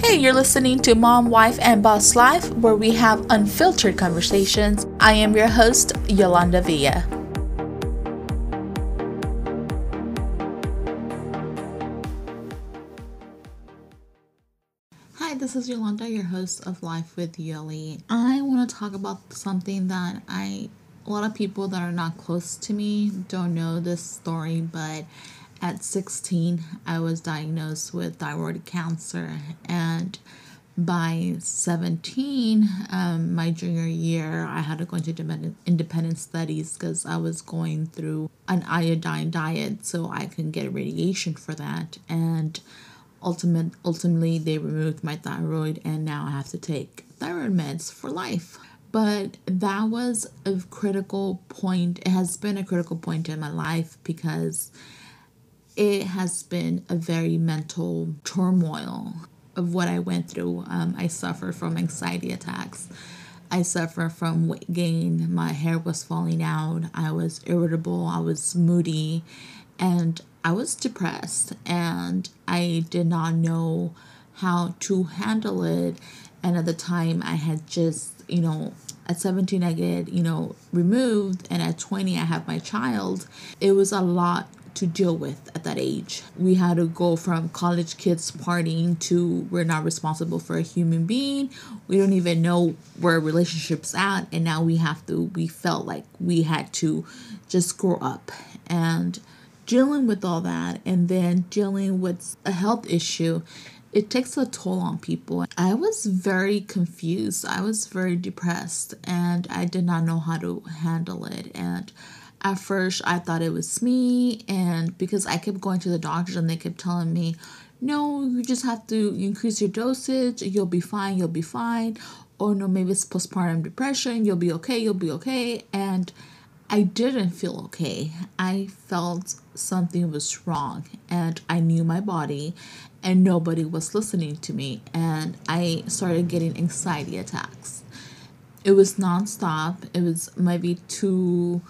Hey, you're listening to Mom, Wife, and Boss Life, where we have unfiltered conversations. I am your host, Yolanda Villa. Hi, this is Yolanda, your host of Life with Yoli. I want to talk about something that a lot of people that are not close to me don't know this story, but at 16, I was diagnosed with thyroid cancer, and by 17, my junior year, I had to go into independent studies because I was going through an iodine diet so I can get radiation for that, and ultimately, they removed my thyroid, and now I have to take thyroid meds for life. But that was a critical point. It has been a critical point in my life because it has been a very mental turmoil of what I went through. I suffered from anxiety attacks. I suffered from weight gain. My hair was falling out. I was irritable. I was moody. And I was depressed. And I did not know how to handle it. And at the time, I had just at 17, I get, removed, and at 20, I have my child. It was a lot to deal with at that age. We had to go from college kids partying to we're not responsible for a human being. We don't even know where a relationship's at, and now we felt like we had to just grow up. And dealing with all that, and then dealing with a health issue, it takes a toll on people. I was very confused. I was very depressed, and I did not know how to handle it. And at first, I thought it was me, and because I kept going to the doctor, and they kept telling me, no, you just have to increase your dosage. You'll be fine. Or no, maybe it's postpartum depression. You'll be okay. And I didn't feel okay. I felt something was wrong, and I knew my body, and nobody was listening to me, and I started getting anxiety attacks. It was nonstop. It was maybe 2-3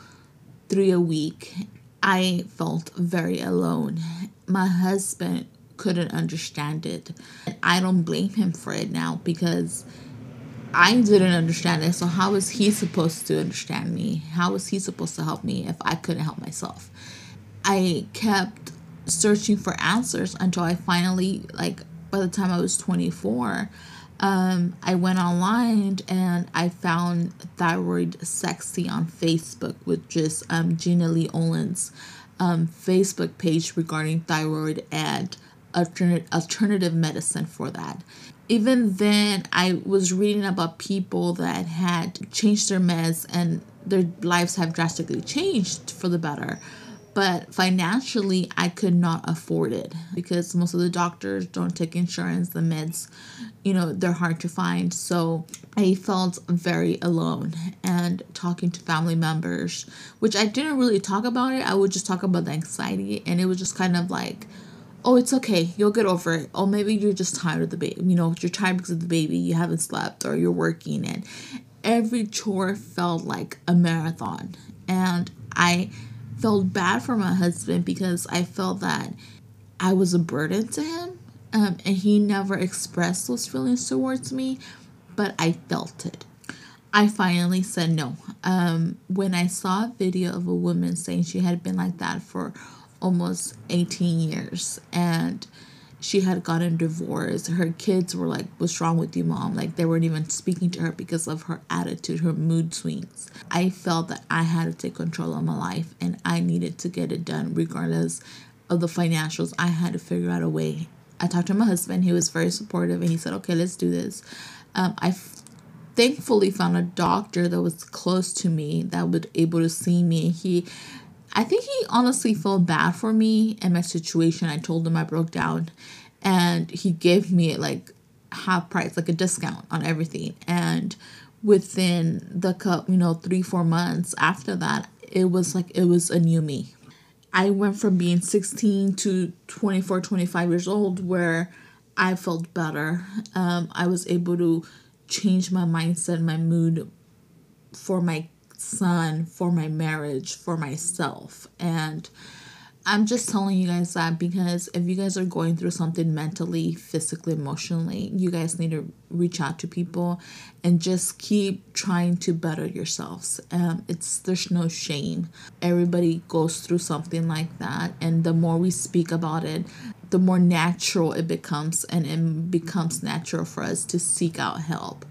a week. I felt very alone. My husband couldn't understand it. And I don't blame him for it now because I didn't understand it, so how was he supposed to understand me? How was he supposed to help me if I couldn't help myself? I kept searching for answers until I finally, by the time I was 24, I went online and I found Thyroid Sexy on Facebook, which is Gina Lee Olin's Facebook page regarding thyroid and alternative medicine for that. Even then, I was reading about people that had changed their meds and their lives have drastically changed for the better. But financially, I could not afford it because most of the doctors don't take insurance. The meds, they're hard to find. So I felt very alone, and talking to family members, which I didn't really talk about it. I would just talk about the anxiety, and it was just kind of like, oh, it's okay. You'll get over it. Oh, maybe you're just tired of the baby. You're tired because of the baby. You haven't slept or you're working. And every chore felt like a marathon. And I felt bad for my husband because I felt that I was a burden to him. And he never expressed those feelings towards me. But I felt it. I finally said no. When I saw a video of a woman saying she had been like that for almost 18 years, and she had gotten divorced. Her kids were like, what's wrong with you, Mom? They weren't even speaking to her because of her attitude, her mood swings. I felt that I had to take control of my life, and I needed to get it done regardless of the financials. I had to figure out a way. I talked to my husband. He was very supportive, and he said, okay, let's do this. I thankfully found a doctor that was close to me that was able to see me. I think he honestly felt bad for me and my situation. I told him I broke down, and he gave me half price, a discount on everything. And within the 3-4 months after that, it was a new me. I went from being 16 to 24, 25 years old where I felt better. I was able to change my mindset, my mood for my son, for my marriage, for myself. And I'm just telling you guys that because if you guys are going through something mentally, physically, emotionally, you guys need to reach out to people and just keep trying to better yourselves. There's no shame. Everybody goes through something like that, and the more we speak about it, the more natural it becomes, and it becomes natural for us to seek out help.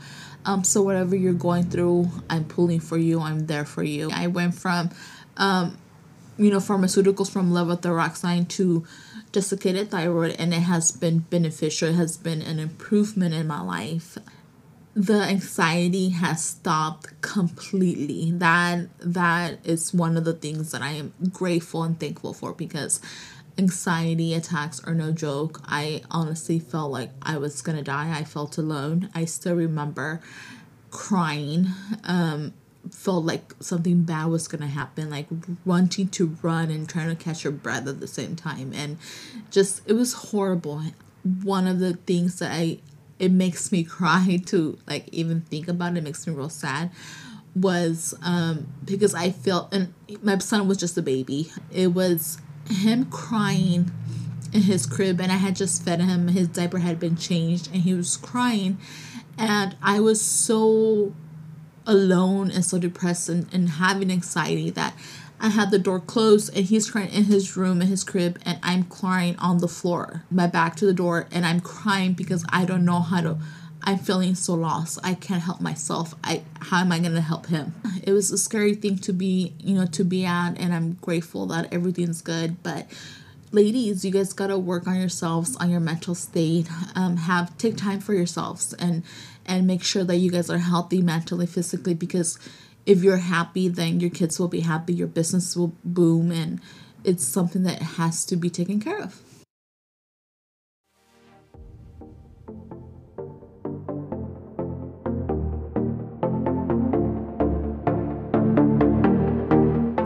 So whatever you're going through, I'm pulling for you. I'm there for you. I went from pharmaceuticals, from levothyroxine to desiccated thyroid, and it has been beneficial. It has been an improvement in my life. The anxiety has stopped completely. That is one of the things that I am grateful and thankful for, because anxiety attacks are no joke. I honestly felt like I was gonna die. I felt alone. I still remember crying. Felt like something bad was gonna happen, like wanting to run and trying to catch your breath at the same time, and just, it was horrible. One of the things that it makes me cry to, like, even think about it, makes me real sad, was because I felt, and my son was just a baby, it was him crying in his crib, and I had just fed him, his diaper had been changed, and he was crying, and I was so alone and so depressed and having anxiety that I had the door closed, and he's crying in his room, in his crib, and I'm crying on the floor, my back to the door, and I'm crying because I don't know how to, I'm feeling so lost. I can't help myself. How am I going to help him? It was a scary thing to be, to be at, and I'm grateful that everything's good. But ladies, you guys got to work on yourselves, on your mental state. Take time for yourselves and make sure that you guys are healthy mentally, physically, because if you're happy, then your kids will be happy, your business will boom, and it's something that has to be taken care of.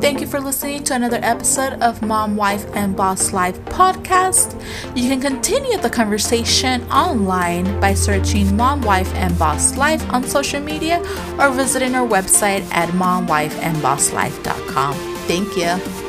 Thank you for listening to another episode of Mom, Wife, and Boss Life podcast. You can continue the conversation online by searching Mom, Wife, and Boss Life on social media, or visiting our website at momwifeandbosslife.com. Thank you.